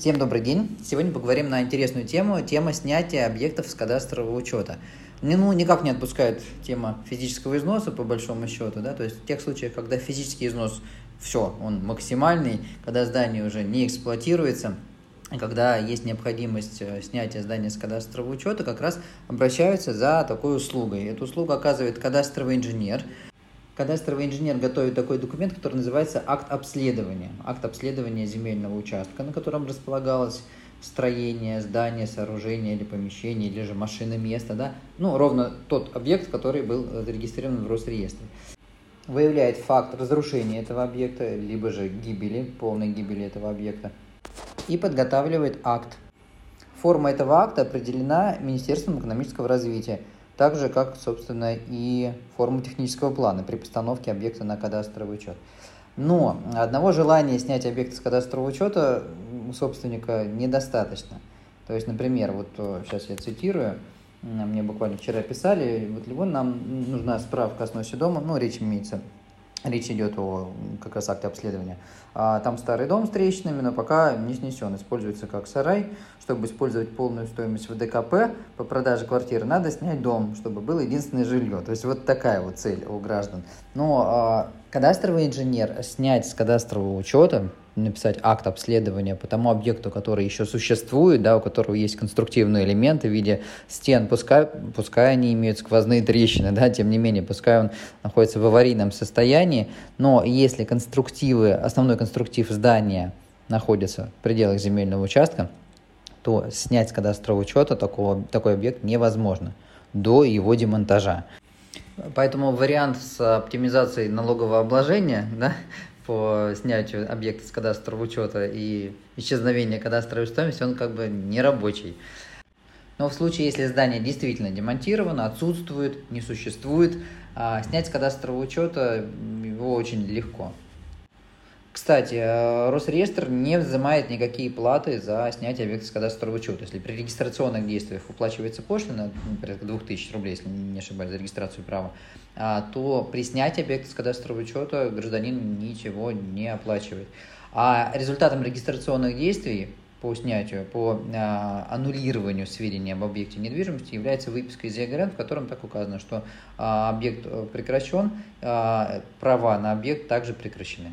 Всем добрый день! Сегодня поговорим на интересную тему, тема снятия объектов с кадастрового учета. Никак не отпускает тема физического износа, по большому счету, да, то есть в тех случаях, когда физический износ, все, он максимальный, когда здание уже не эксплуатируется, когда есть необходимость снятия здания с кадастрового учета, как раз обращаются за такой услугой. Эту услугу оказывает кадастровый инженер. Кадастровый инженер готовит такой документ, который называется «Акт обследования». Акт обследования земельного участка, на котором располагалось строение, здание, сооружение или помещение, или же машина, место. Да? Ровно тот объект, который был зарегистрирован в Росреестре. Выявляет факт разрушения этого объекта, либо же гибели, полной гибели этого объекта. И подготавливает акт. Форма этого акта определена Министерством экономического развития. Так же, как, собственно, и форму технического плана при постановке объекта на кадастровый учет. Но одного желания снять объект с кадастрового учета у собственника недостаточно. То есть, например, вот сейчас я цитирую, мне буквально вчера писали, вот Левон, нам нужна справка о сносе дома, речь идет о как раз акте обследования. Там старый дом с трещинами, но пока не снесен. Используется как сарай. Чтобы использовать полную стоимость в ДКП по продаже квартиры, надо снять дом, чтобы было единственное жилье. То есть вот такая вот цель у граждан. Но кадастровый инженер снять с кадастрового учета, написать акт обследования по тому объекту, который еще существует, да, у которого есть конструктивные элементы в виде стен, пускай они имеют сквозные трещины, да, тем не менее, пускай он находится в аварийном состоянии, но если основной конструктив здания находится в пределах земельного участка, то снять с кадастрового учета такой объект невозможно до его демонтажа. Поэтому вариант с оптимизацией налогового обложения, да, по снятию объекта с кадастрового учета и исчезновения кадастровой стоимости, он как бы нерабочий. Но в случае, если здание действительно демонтировано, отсутствует, не существует, снять с кадастрового учета его очень легко. Кстати, Росреестр не взимает никакие платы за снятие объекта с кадастрового учета. Если при регистрационных действиях уплачивается пошлина, порядка 2000 рублей, если не ошибаюсь, за регистрацию права, то при снятии объекта с кадастрового учета гражданин ничего не оплачивает. А результатом регистрационных действий по снятию, по аннулированию сведений об объекте недвижимости является выписка из ЕГРН, в котором так указано, что объект прекращен, права на объект также прекращены.